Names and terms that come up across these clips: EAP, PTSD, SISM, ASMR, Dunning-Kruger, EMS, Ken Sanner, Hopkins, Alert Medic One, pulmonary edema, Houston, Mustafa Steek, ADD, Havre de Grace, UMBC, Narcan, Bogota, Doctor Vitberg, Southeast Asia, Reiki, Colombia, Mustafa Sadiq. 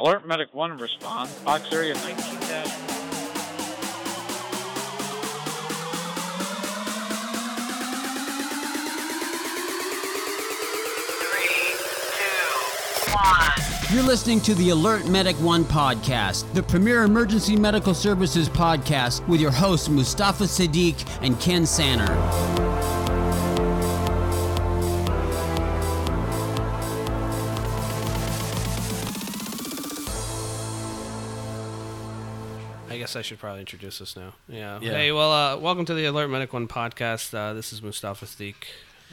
Alert Medic One, respond. Box area 19-1. You're listening to the Alert Medic One podcast, the premier emergency medical services podcast with your hosts, Mustafa Sadiq and Ken Sanner. I guess I should probably introduce us now. Yeah. Hey, well, welcome to the Alert Medic One podcast. This is Mustafa Steek.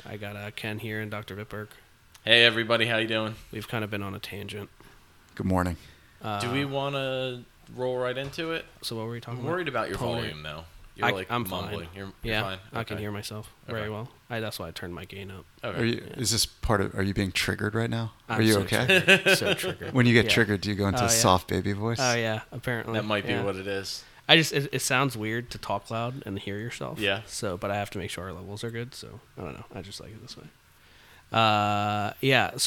I got Ken here and Doctor Vitberg. Hey everybody, how you doing? We've kind of been on a tangent. Good morning. Do we want to roll right into it? So what were we talking about? I'm worried about your volume though. I'm mumbling. Fine. You're fine. Okay. I can hear myself very well. That's why I turned my gain up. Okay. Is this part of? Are you being triggered right now? Are you so okay? Triggered. So triggered. When you get triggered, do you go into a soft baby voice? Oh yeah, apparently. That might be what it is. It sounds weird to talk loud and hear yourself. Yeah. So, but I have to make sure our levels are good. So I don't know. I just like it this way. So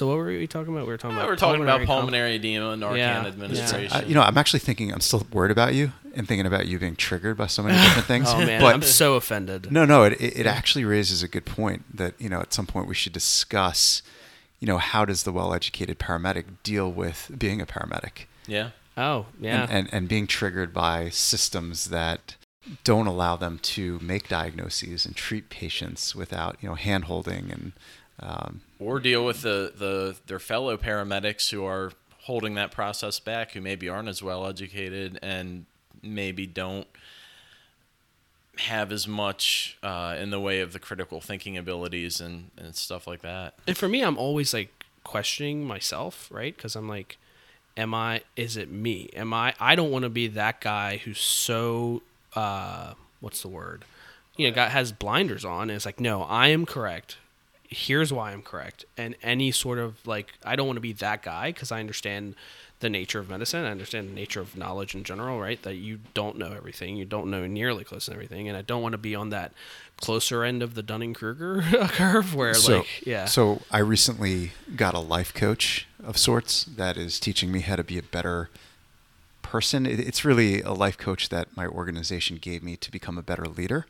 what were we talking about? We were talking about pulmonary edema and Narcan administration. Yeah. I'm actually thinking, I'm still worried about you and thinking about you being triggered by so many different things. Oh man, but I'm so offended. No, it actually raises a good point that, at some point we should discuss, how does the well-educated paramedic deal with being a paramedic? Yeah. Oh yeah. And being triggered by systems that don't allow them to make diagnoses and treat patients without, hand-holding and, or deal with their fellow paramedics who are holding that process back, who maybe aren't as well educated and maybe don't have as much in the way of the critical thinking abilities and stuff like that. And for me, I'm always like questioning myself, right? Because I'm like, is it me? I don't want to be that guy who's so, what's the word? Has blinders on. And it's like, no, I am correct. Here's why I'm correct. And any sort of I don't want to be that guy because I understand the nature of medicine. I understand the nature of knowledge in general, right? That you don't know everything. You don't know nearly close to everything. And I don't want to be on that closer end of the Dunning-Kruger curve where So I recently got a life coach of sorts that is teaching me how to be a better person. It's really a life coach that my organization gave me to become a better leader.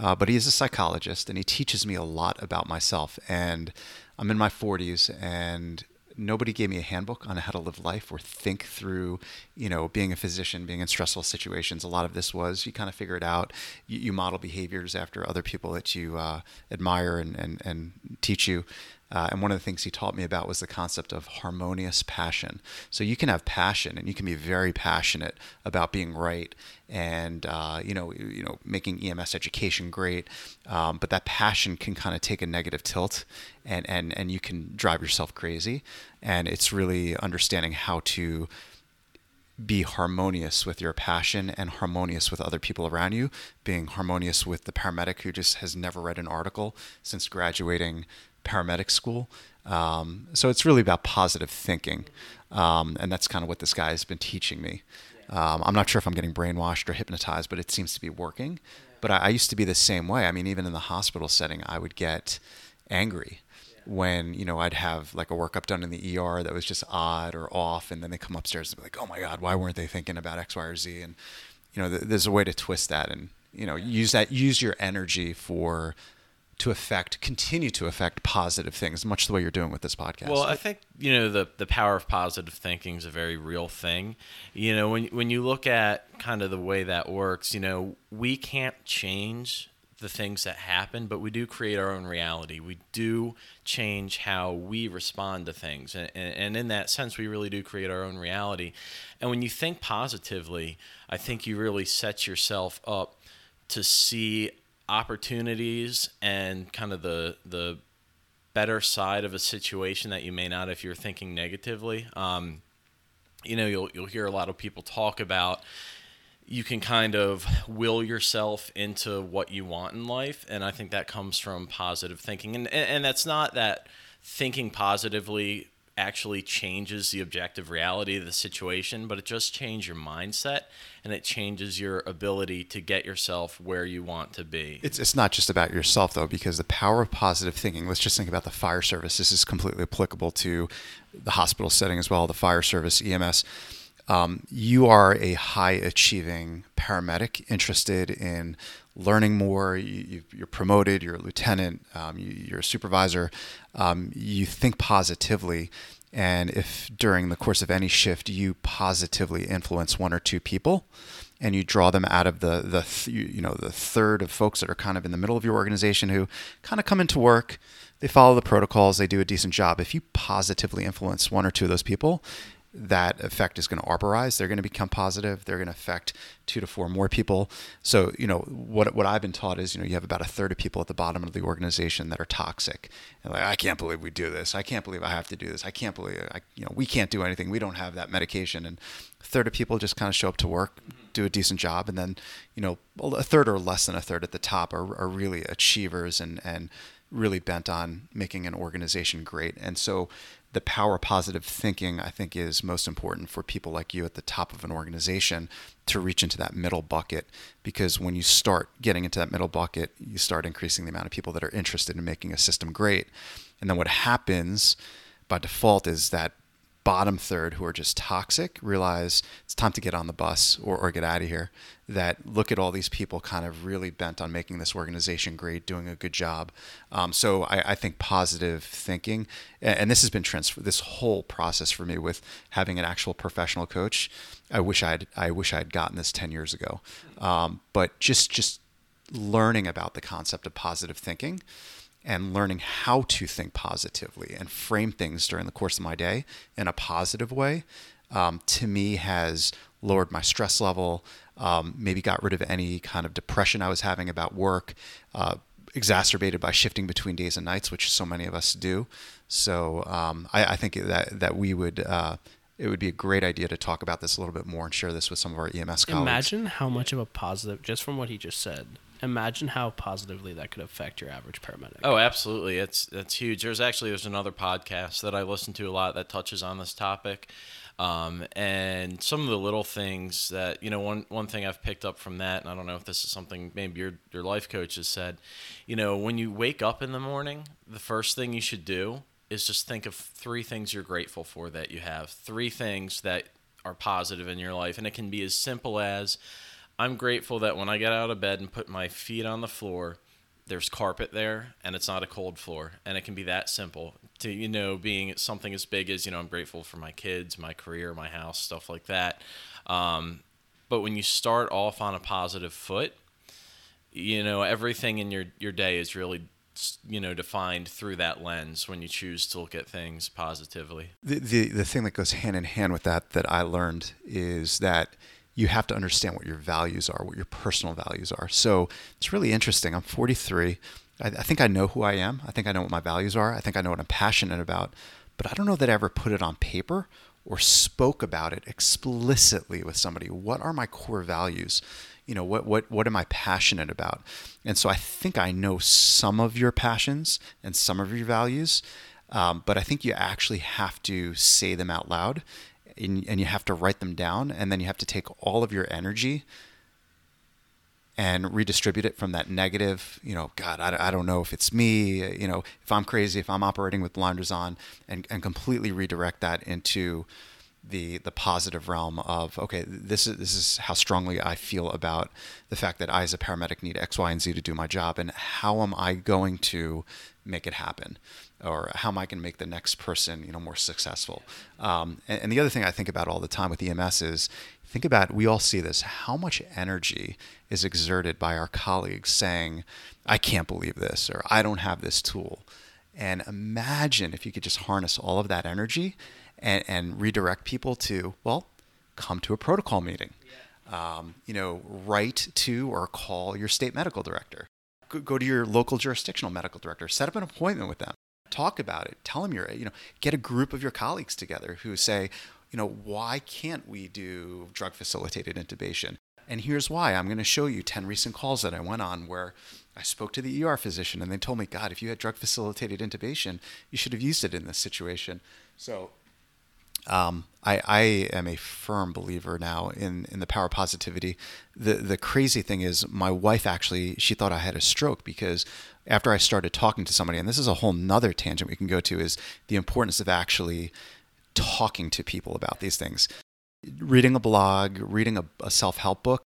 But he is a psychologist, and he teaches me a lot about myself. And I'm in my 40s, and nobody gave me a handbook on how to live life or think through, being a physician, being in stressful situations. A lot of this was you kind of figure it out. You model behaviors after other people that you admire and teach you. And one of the things he taught me about was the concept of harmonious passion. So you can have passion, and you can be very passionate about being right and making EMS education great. But that passion can kind of take a negative tilt, and you can drive yourself crazy. And it's really understanding how to be harmonious with your passion and harmonious with other people around you. Being harmonious with the paramedic who just has never read an article since graduating paramedic school. So it's really about positive thinking. And that's kind of what this guy has been teaching me. I'm not sure if I'm getting brainwashed or hypnotized, but it seems to be working. But I used to be the same way. I mean, even in the hospital setting, I would get angry when, I'd have like a workup done in the ER that was just odd or off. And then they come upstairs and be like, oh my God, why weren't they thinking about X, Y, or Z? And, there's a way to twist that and, use your energy to continue to affect positive things, much the way you're doing with this podcast. Well, I think, the power of positive thinking is a very real thing. When you look at kind of the way that works, we can't change the things that happen, but we do create our own reality. We do change how we respond to things. And in that sense, we really do create our own reality. And when you think positively, I think you really set yourself up to see opportunities and kind of the better side of a situation that you may not if you're thinking negatively. You'll hear a lot of people talk about you can kind of will yourself into what you want in life, and I think that comes from positive thinking. And that's not that thinking positively actually changes the objective reality of the situation, but it just changes your mindset and it changes your ability to get yourself where you want to be. It's not just about yourself, though, because the power of positive thinking, let's just think about the fire service. This is completely applicable to the hospital setting as well, the fire service, EMS. You are a high-achieving paramedic interested in learning more. You're promoted, you're a lieutenant, you're a supervisor. You think positively. And if during the course of any shift you positively influence one or two people and you draw them out of the third of folks that are kind of in the middle of your organization who kind of come into work, they follow the protocols, they do a decent job. If you positively influence one or two of those people, that effect is going to arborize. They're going to become positive. They're going to affect 2 to 4 more people. So, what I've been taught is, you have about a third of people at the bottom of the organization that are toxic. And like, I can't believe we do this. I can't believe I have to do this. I can't believe we can't do anything. We don't have that medication. And a third of people just kind of show up to work, do a decent job. And then, a third or less than a third at the top are really achievers and really bent on making an organization great. And so the power of positive thinking, I think, is most important for people like you at the top of an organization to reach into that middle bucket, because when you start getting into that middle bucket, you start increasing the amount of people that are interested in making a system great. And then what happens by default is that bottom third who are just toxic realize it's time to get on the bus or get out of here, that look at all these people kind of really bent on making this organization great, doing a good job. So I think positive thinking, and this has been this whole process for me with having an actual professional coach. I wish I'd gotten this 10 years ago. But just learning about the concept of positive thinking and learning how to think positively and frame things during the course of my day in a positive way, to me has lowered my stress level, maybe got rid of any kind of depression I was having about work, exacerbated by shifting between days and nights, which so many of us do. So I think that we would... it would be a great idea to talk about this a little bit more and share this with some of our EMS colleagues. Imagine how much of a positive, just from what he just said, imagine how positively that could affect your average paramedic. Oh, absolutely. That's huge. There's another podcast that I listen to a lot that touches on this topic. And some of the little things that, one thing I've picked up from that, and I don't know if this is something maybe your life coach has said, when you wake up in the morning, the first thing you should do is just think of 3 things you're grateful for that you have, 3 things that are positive in your life. And it can be as simple as, I'm grateful that when I get out of bed and put my feet on the floor, there's carpet there and it's not a cold floor. And it can be that simple to, being something as big as, I'm grateful for my kids, my career, my house, stuff like that. But when you start off on a positive foot, everything in your day is really, defined through that lens when you choose to look at things positively. The thing that goes hand in hand with that I learned is that you have to understand what your values are, what your personal values are. So it's really interesting. I'm 43. I think I know who I am. I think I know what my values are. I think I know what I'm passionate about. But I don't know that I ever put it on paper or spoke about it explicitly with somebody. What are my core values? What am I passionate about? And so I think I know some of your passions and some of your values, but I think you actually have to say them out loud. And you have to write them down, and then you have to take all of your energy and redistribute it from that negative, God, I don't know if it's me, if I'm crazy, if I'm operating with blinders on, and completely redirect that into the positive realm of, okay, this is how strongly I feel about the fact that I as a paramedic need X, Y, and Z to do my job, and how am I going to make it happen, or how am I going to make the next person more successful? And the other thing I think about all the time with EMS is, think about, we all see this, how much energy is exerted by our colleagues saying, I can't believe this, or I don't have this tool. And imagine if you could just harness all of that energy and redirect people to, come to a protocol meeting. Yeah. Write to or call your state medical director. Go to your local jurisdictional medical director. Set up an appointment with them. Talk about it. Tell them get a group of your colleagues together who say, why can't we do drug facilitated intubation? And here's why. I'm going to show you 10 recent calls that I went on where I spoke to the ER physician and they told me, God, if you had drug-facilitated intubation, you should have used it in this situation. So I am a firm believer now in the power of positivity. The crazy thing is my wife actually, she thought I had a stroke because after I started talking to somebody, and this is a whole nother tangent we can go to, is the importance of actually talking to people about these things. Reading a blog, reading a self-help book,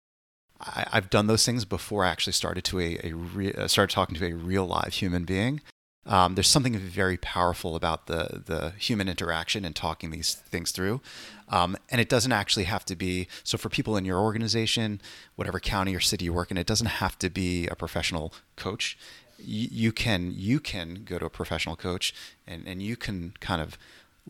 I've done those things before I actually started to started talking to a real live human being. There's something very powerful about the human interaction and talking these things through. And it doesn't actually have to be, so for people in your organization, whatever county or city you work in, it doesn't have to be a professional coach. You can go to a professional coach and you can kind of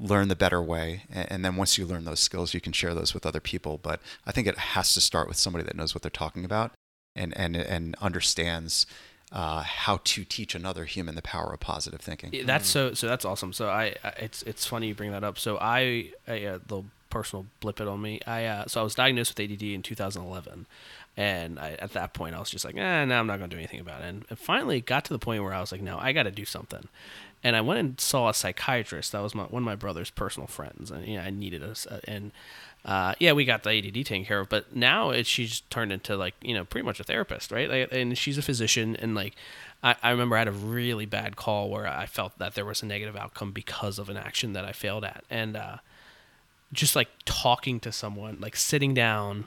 learn the better way. And then once you learn those skills, you can share those with other people. But I think it has to start with somebody that knows what they're talking about and understands how to teach another human the power of positive thinking. Yeah, that's so that's awesome. So it's funny you bring that up. So I the personal blip it on me. I was diagnosed with ADD in 2011, and at that point I was just like, no, I'm not going to do anything about it. And finally got to the point where I was like, no, I got to do something. And I went and saw a psychiatrist. That was one of my brother's personal friends, and I needed us. And we got the ADD taken care of. But now she's turned into pretty much a therapist, right? And she's a physician. And I remember I had a really bad call where I felt that there was a negative outcome because of an action that I failed at, and just like talking to someone, like sitting down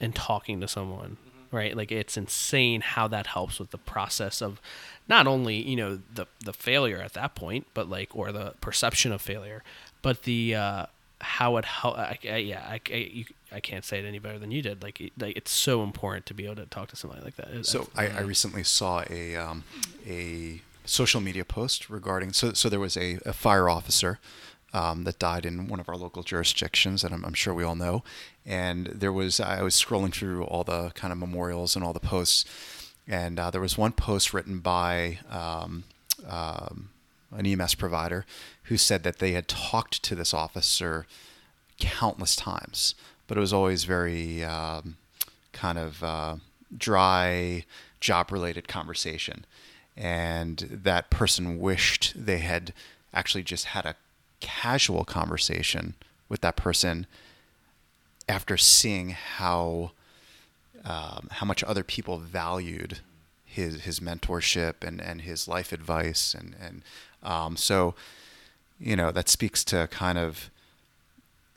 and talking to someone. Right? Like it's insane how that helps with the process of not only, the failure at that point, but or the perception of failure, but the, how it, how, I can't say it any better than you did. It's so important to be able to talk to somebody like that. So I recently saw a social media post regarding, so there was a fire officer that died in one of our local jurisdictions that I'm sure we all know. And I was scrolling through all the kind of memorials and all the posts. And there was one post written by an EMS provider who said that they had talked to this officer countless times, but it was always very dry job-related conversation. And that person wished they had actually just had a casual conversation with that person after seeing how much other people valued his mentorship and his life advice so that speaks to kind of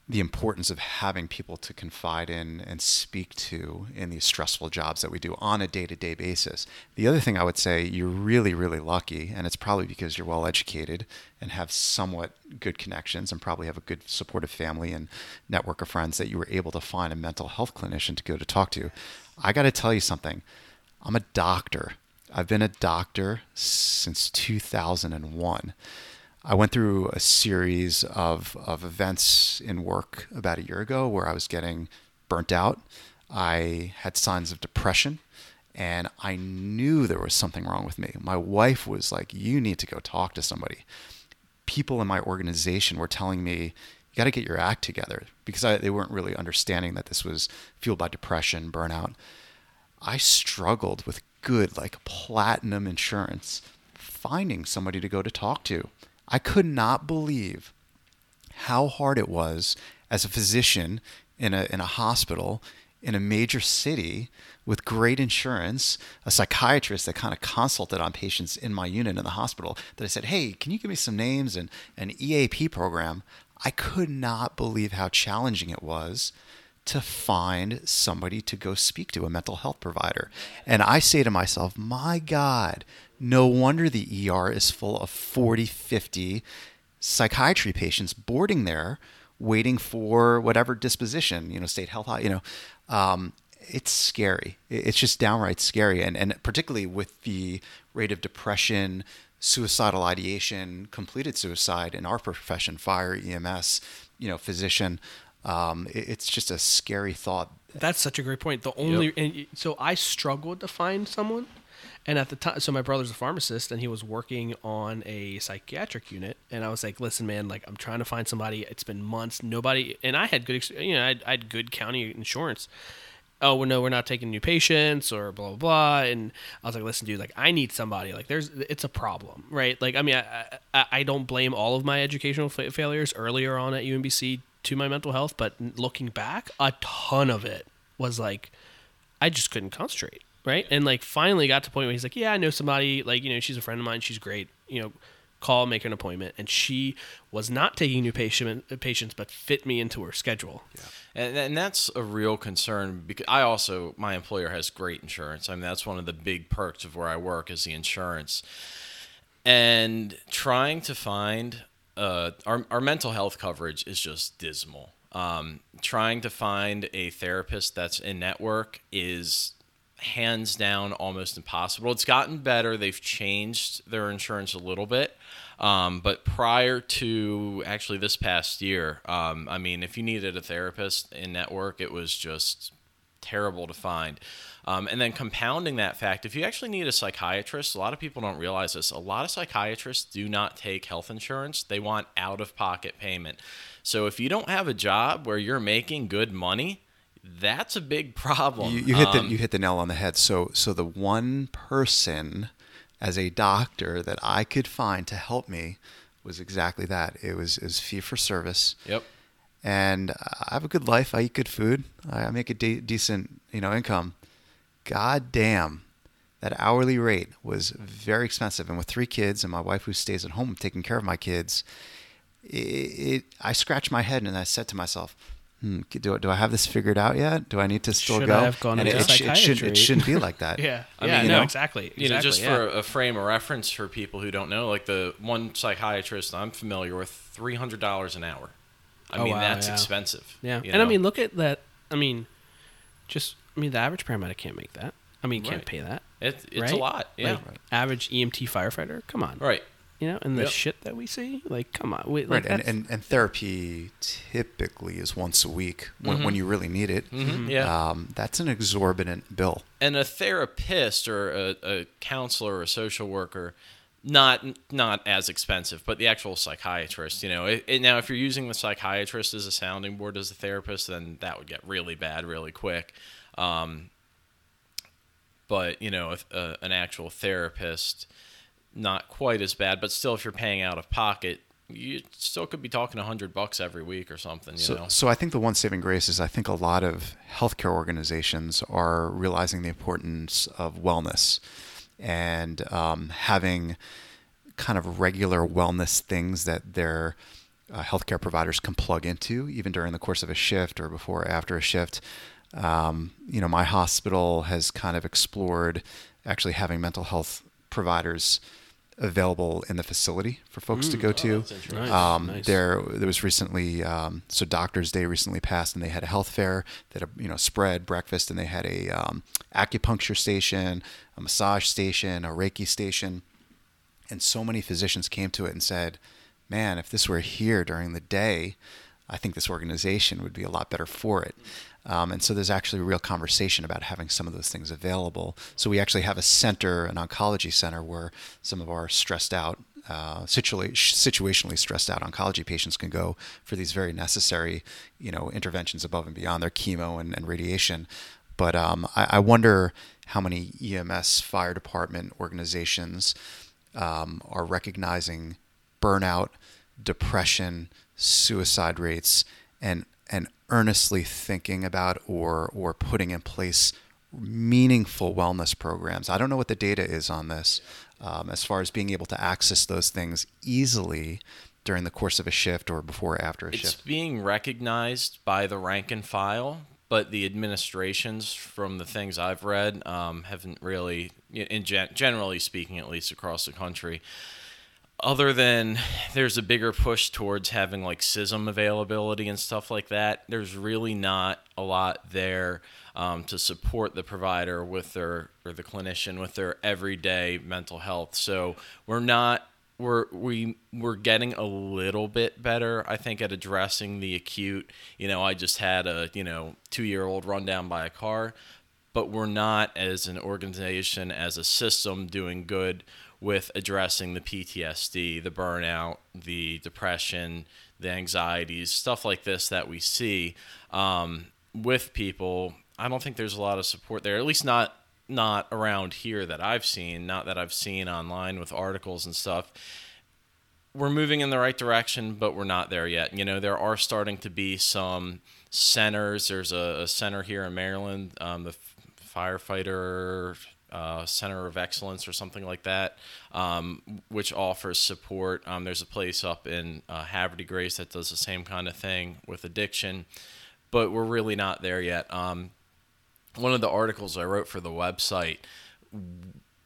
the importance of having people to confide in and speak to in these stressful jobs that we do on a day-to-day basis. The other thing I would say, you're really, really lucky, and it's probably because you're well-educated and have somewhat good connections and probably have a good supportive family and network of friends that you were able to find a mental health clinician to go to talk to. I got to tell you something. I'm a doctor. I've been a doctor since 2001. I went through a series of events in work about a year ago where I was getting burnt out. I had signs of depression, and I knew there was something wrong with me. My wife was like, you need to go talk to somebody. People in my organization were telling me, you got to get your act together, because they weren't really understanding that this was fueled by depression, burnout. I struggled with good, platinum insurance, finding somebody to go to talk to. I could not believe how hard it was as a physician in a hospital in a major city with great insurance, a psychiatrist that kind of consulted on patients in my unit in the hospital, that I said, hey, can you give me some names and an EAP program? I could not believe how challenging it was to find somebody to go speak to, a mental health provider. And I say to myself, my God, no wonder the ER is full of 40, 50 psychiatry patients boarding there, waiting for whatever disposition, state health, it's scary. It's just downright scary. And particularly with the rate of depression, suicidal ideation, completed suicide in our profession, fire, EMS, physician, it's just a scary thought. That's such a great point. So I struggled to find someone. And at the time, so my brother's a pharmacist, and he was working on a psychiatric unit. And I was like, listen, man, I'm trying to find somebody. It's been months. Nobody, and I had good, I had good county insurance. oh, well, no, we're not taking new patients or blah, blah, blah. And I was like, listen, dude, like, I need somebody. Like, it's a problem, right? Like, I mean, I don't blame all of my educational failures earlier on at UMBC to my mental health, but looking back, a ton of it was like, I just couldn't concentrate, right? And, like, finally got to the point where he's like, yeah, I know somebody, like, you know, she's a friend of mine, she's great, you know, call, make an appointment. And she was not taking new patients, but fit me into her schedule. Yeah. And that's a real concern, because my employer has great insurance. I mean, that's one of the big perks of where I work is the insurance. And trying to find, our mental health coverage is just dismal. Trying to find a therapist that's in network is hands down almost impossible. It's gotten better. They've changed their insurance a little bit. But prior to actually this past year, I mean, if you needed a therapist in network, it was just terrible to find. And then compounding that fact, if you actually need a psychiatrist, a lot of people don't realize this. A lot of psychiatrists do not take health insurance. They want out-of-pocket payment. So if you don't have a job where you're making good money, that's a big problem. You hit the nail on the head. So the one person as a doctor that I could find to help me was exactly that. It was fee for service. Yep. And I have a good life. I eat good food. I make a decent, you know, income. God damn, that hourly rate was very expensive. And with three kids and my wife who stays at home taking care of my kids, I scratched my head and I said to myself, do I have this figured out yet? Do I need to still go? I have gone and it shouldn't be like that. Yeah. I mean, exactly, for a frame of reference for people who don't know, like the one psychiatrist I'm familiar with, $300 an hour. I mean, that's expensive. Yeah. You know? And I mean, look at that. I mean, the average paramedic can't make that. I mean, can't pay that. It's right? A lot. Yeah. Like, average EMT firefighter. Come on. Right. You know, and the shit that we see, like, come on. And therapy typically is once a week when you really need it. Mm-hmm. Yeah. That's an exorbitant bill. And a therapist or a counselor or a social worker, not as expensive, but the actual psychiatrist, you know. Now, if you're using the psychiatrist as a sounding board as a therapist, then that would get really bad really quick. But, you know, an actual therapist... not quite as bad, but still, if you're paying out of pocket, you still could be talking $100 every week or something. You know? So I think the one saving grace is I think a lot of healthcare organizations are realizing the importance of wellness and having kind of regular wellness things that their healthcare providers can plug into, even during the course of a shift or before or after a shift. You know, my hospital has kind of explored actually having mental health providers available in the facility for folks to go to. Nice. There was recently, so Doctors Day recently passed, and they had a health fair that, you know, spread breakfast, and they had a acupuncture station, a massage station, a Reiki station. And so many physicians came to it and said, man, if this were here during the day, I think this organization would be a lot better for it. And so there's actually a real conversation about having some of those things available. So we actually have a center, an oncology center, where some of our stressed out, situationally stressed out oncology patients can go for these very necessary, you know, interventions above and beyond their chemo and radiation. But I wonder how many EMS fire department organizations are recognizing burnout, depression, suicide rates, and earnestly thinking about or putting in place meaningful wellness programs. I don't know what the data is on this as far as being able to access those things easily during the course of a shift or before or after a shift. It's being recognized by the rank and file, but the administrations, from the things I've read, haven't really, generally speaking, at least across the country. Other than there's a bigger push towards having like SISM availability and stuff like that, there's really not a lot there to support the provider with the clinician with their everyday mental health. So we're getting a little bit better, I think, at addressing the acute. You know, I just had a 2-year-old run down by a car, but we're not, as an organization, as a system, doing good with addressing the PTSD, the burnout, the depression, the anxieties, stuff like this that we see with people I don't think there's a lot of support there, at least not around here that I've seen, not that I've seen online with articles and stuff. We're moving in the right direction, but we're not there yet. You know, there are starting to be some centers. There's a center here in Maryland, the Firefighter Center of Excellence or something like that, which offers support. There's a place up in Havre de Grace that does the same kind of thing with addiction, but we're really not there yet. One of the articles I wrote for the website,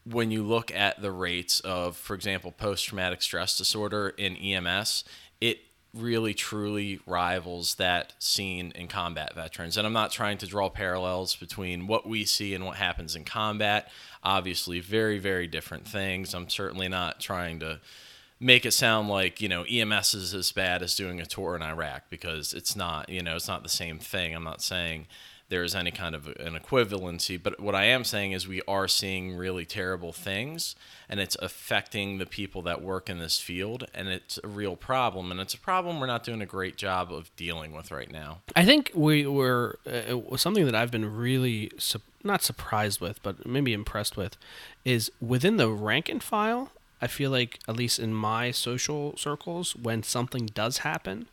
when you look at the rates of, for example, post-traumatic stress disorder in EMS, it really truly rivals that seen in combat veterans. And I'm not trying to draw parallels between what we see and what happens in combat. Obviously, very, very different things. I'm certainly not trying to make it sound like, you know, EMS is as bad as doing a tour in Iraq, because it's not, you know, it's not the same thing. I'm not saying there is any kind of an equivalency. But what I am saying is we are seeing really terrible things, and it's affecting the people that work in this field, and it's a real problem, and it's a problem we're not doing a great job of dealing with right now. I think we were something that I've been really not surprised with, but maybe impressed with, is within the rank and file. I feel like, at least in my social circles, when something does happen,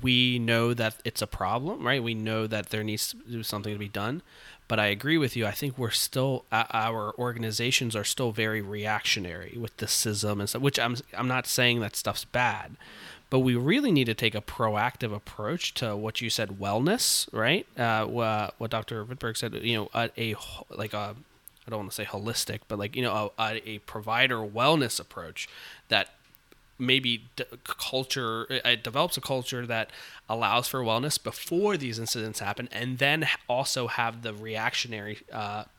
we know that it's a problem, right? We know that there needs to do something to be done. But I agree with you. I think we're still, our organizations are still very reactionary with the SISM and stuff, which I'm not saying that stuff's bad, but we really need to take a proactive approach to what you said, wellness, right? What Dr. Vitberg said, you know, I don't want to say holistic, but like, you know, a provider wellness approach that maybe it develops a culture that allows for wellness before these incidents happen, and then also have the reactionary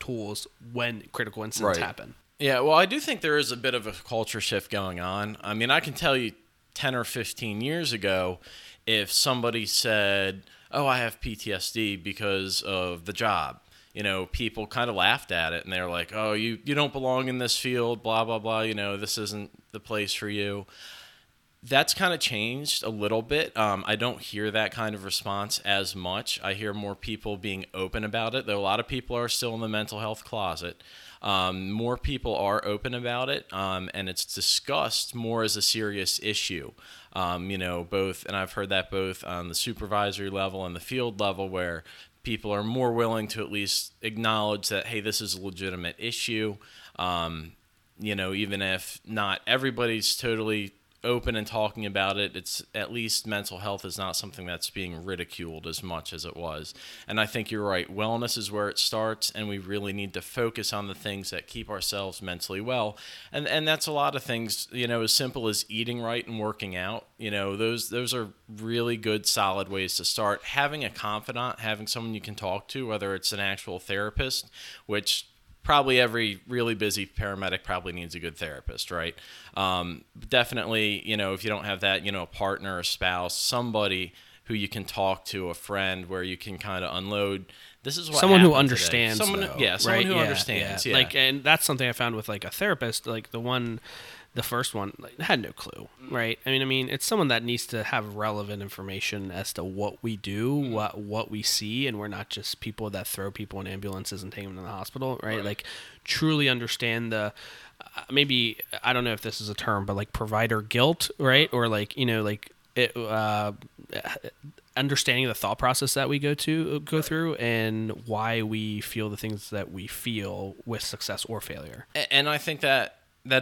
tools when critical incidents happen. Yeah, well, I do think there is a bit of a culture shift going on. I mean, I can tell you 10 or 15 years ago, if somebody said, oh, I have PTSD because of the job, you know, people kind of laughed at it, and they were like, oh, you don't belong in this field, blah, blah, blah, you know, this isn't the place for you. That's kind of changed a little bit. I don't hear that kind of response as much. I hear more people being open about it, though a lot of people are still in the mental health closet. More people are open about it, and it's discussed more as a serious issue. You know, both, and I've heard that both on the supervisory level and the field level, where people are more willing to at least acknowledge that, hey, this is a legitimate issue. You know, even if not everybody's totally open and talking about it, it's at least mental health is not something that's being ridiculed as much as it was. And I think you're right. Wellness is where it starts, and we really need to focus on the things that keep ourselves mentally well. And that's a lot of things, you know, as simple as eating right and working out. You know, those are really good, solid ways to start. Having a confidant, having someone you can talk to, whether it's an actual therapist, which probably every really busy paramedic probably needs a good therapist, right? Definitely, you know, if you don't have that, you know, a partner, a spouse, somebody who you can talk to, a friend where you can kind of unload. This is what someone who understands. Someone who understands. Yeah. Like, and that's something I found with like a therapist, like the first one, like, had no clue, right? I mean, it's someone that needs to have relevant information as to what we do, what we see, and we're not just people that throw people in ambulances and take them to the hospital, right? Like, truly understand the maybe, I don't know if this is a term, but like provider guilt, right? Or like, you know, like understanding the thought process that we go through, and why we feel the things that we feel with success or failure. And I think that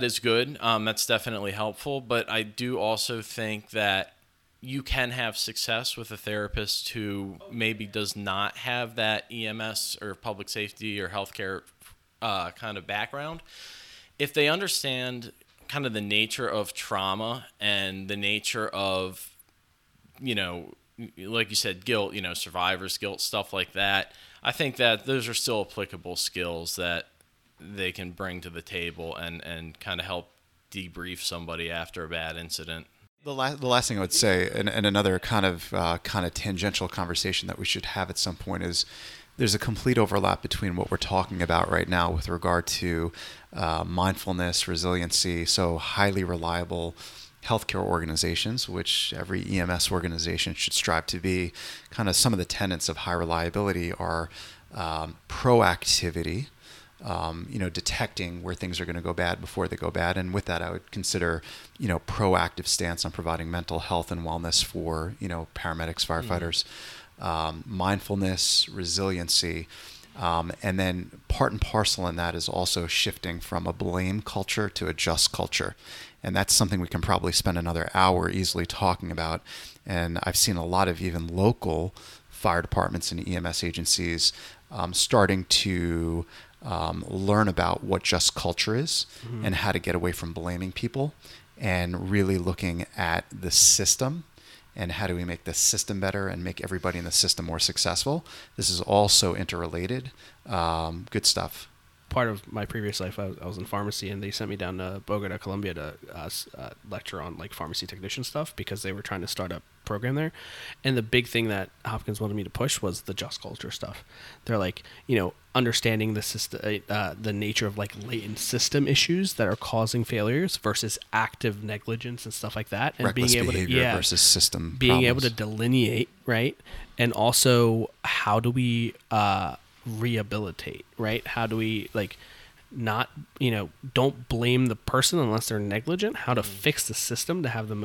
is good. That's definitely helpful. But I do also think that you can have success with a therapist who maybe does not have that EMS or public safety or healthcare kind of background. If they understand kind of the nature of trauma and the nature of, you know, like you said, guilt, you know, survivor's guilt, stuff like that, I think that those are still applicable skills that they can bring to the table and kind of help debrief somebody after a bad incident. The last thing I would say, and another kind of tangential conversation that we should have at some point, is there's a complete overlap between what we're talking about right now with regard to mindfulness, resiliency, so highly reliable healthcare organizations, which every EMS organization should strive to be, kind of some of the tenets of high reliability are proactivity, detecting where things are going to go bad before they go bad. And with that, I would consider, proactive stance on providing mental health and wellness for, paramedics, firefighters, mindfulness, resiliency. And then part and parcel in that is also shifting from a blame culture to a just culture. And that's something we can probably spend another hour easily talking about. And I've seen a lot of even local fire departments and EMS agencies starting to learn about what just culture is and how to get away from blaming people and really looking at the system and how do we make the system better and make everybody in the system more successful. This is also interrelated. Good stuff. Part of my previous life, I was in pharmacy, and they sent me down to Bogota, Colombia to lecture on like pharmacy technician stuff because they were trying to start a program there. And the big thing that Hopkins wanted me to push was the just culture stuff. They're like, understanding the system, the nature of like latent system issues that are causing failures versus active negligence and stuff like that, and reckless being able to versus system being problems. Able to delineate, right? And also, how do we rehabilitate, right? How do we not don't blame the person unless they're negligent, how to fix the system to have the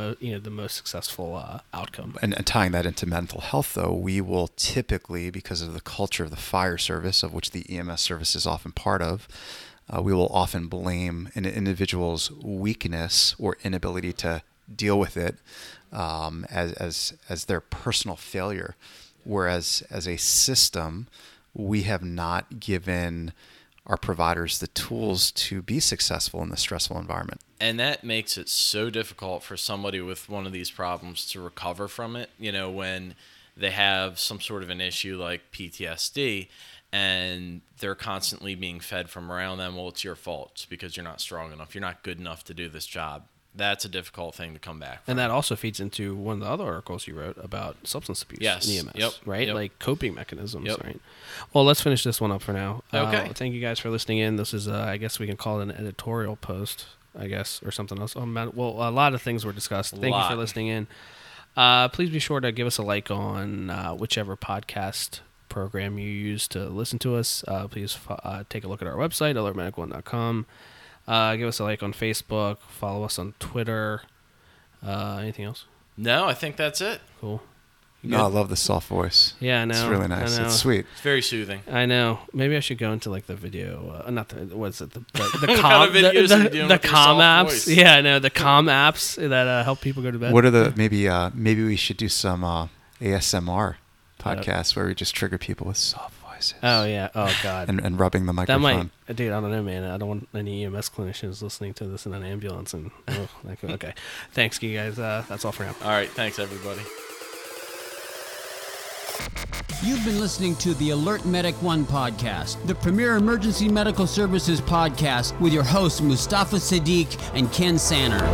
most successful outcome. And tying that into mental health, though, we will typically, because of the culture of the fire service, of which the EMS service is often part of, we will often blame an individual's weakness or inability to deal with it as their personal failure, whereas as a system we have not given our providers the tools to be successful in this stressful environment. And that makes it so difficult for somebody with one of these problems to recover from it, when they have some sort of an issue like PTSD and they're constantly being fed from around them, well, it's your fault. It's because you're not strong enough. You're not good enough to do this job. That's a difficult thing to come back from. And that also feeds into one of the other articles you wrote about substance abuse in EMS, right? Yep. Like coping mechanisms, right? Well, let's finish this one up for now. Okay. Thank you guys for listening in. This is, I guess we can call it an editorial post, or something else. Well, a lot of things were discussed. Thank you for listening in. Please be sure to give us a like on whichever podcast program you use to listen to us. Please take a look at our website, alertmedic1.com. Give us a like on Facebook. Follow us on Twitter. Anything else? No, I think that's it. Cool. I love the soft voice. Yeah, I know. It's really nice. It's sweet. It's very soothing. I know. Maybe I should go into the video. The calm apps. Voice? Yeah, I know. The calm apps that help people go to bed. What are the maybe we should do some ASMR podcasts where we just trigger people with soft voice. Oh yeah! Oh god! And rubbing the microphone. That might, dude. I don't know, man. I don't want any EMS clinicians listening to this in an ambulance. Okay. Thanks, you guys. That's all for now. All right. Thanks, everybody. You've been listening to the Alert Medic One podcast, the premier emergency medical services podcast, with your hosts Mustafa Sadiq and Ken Sanner.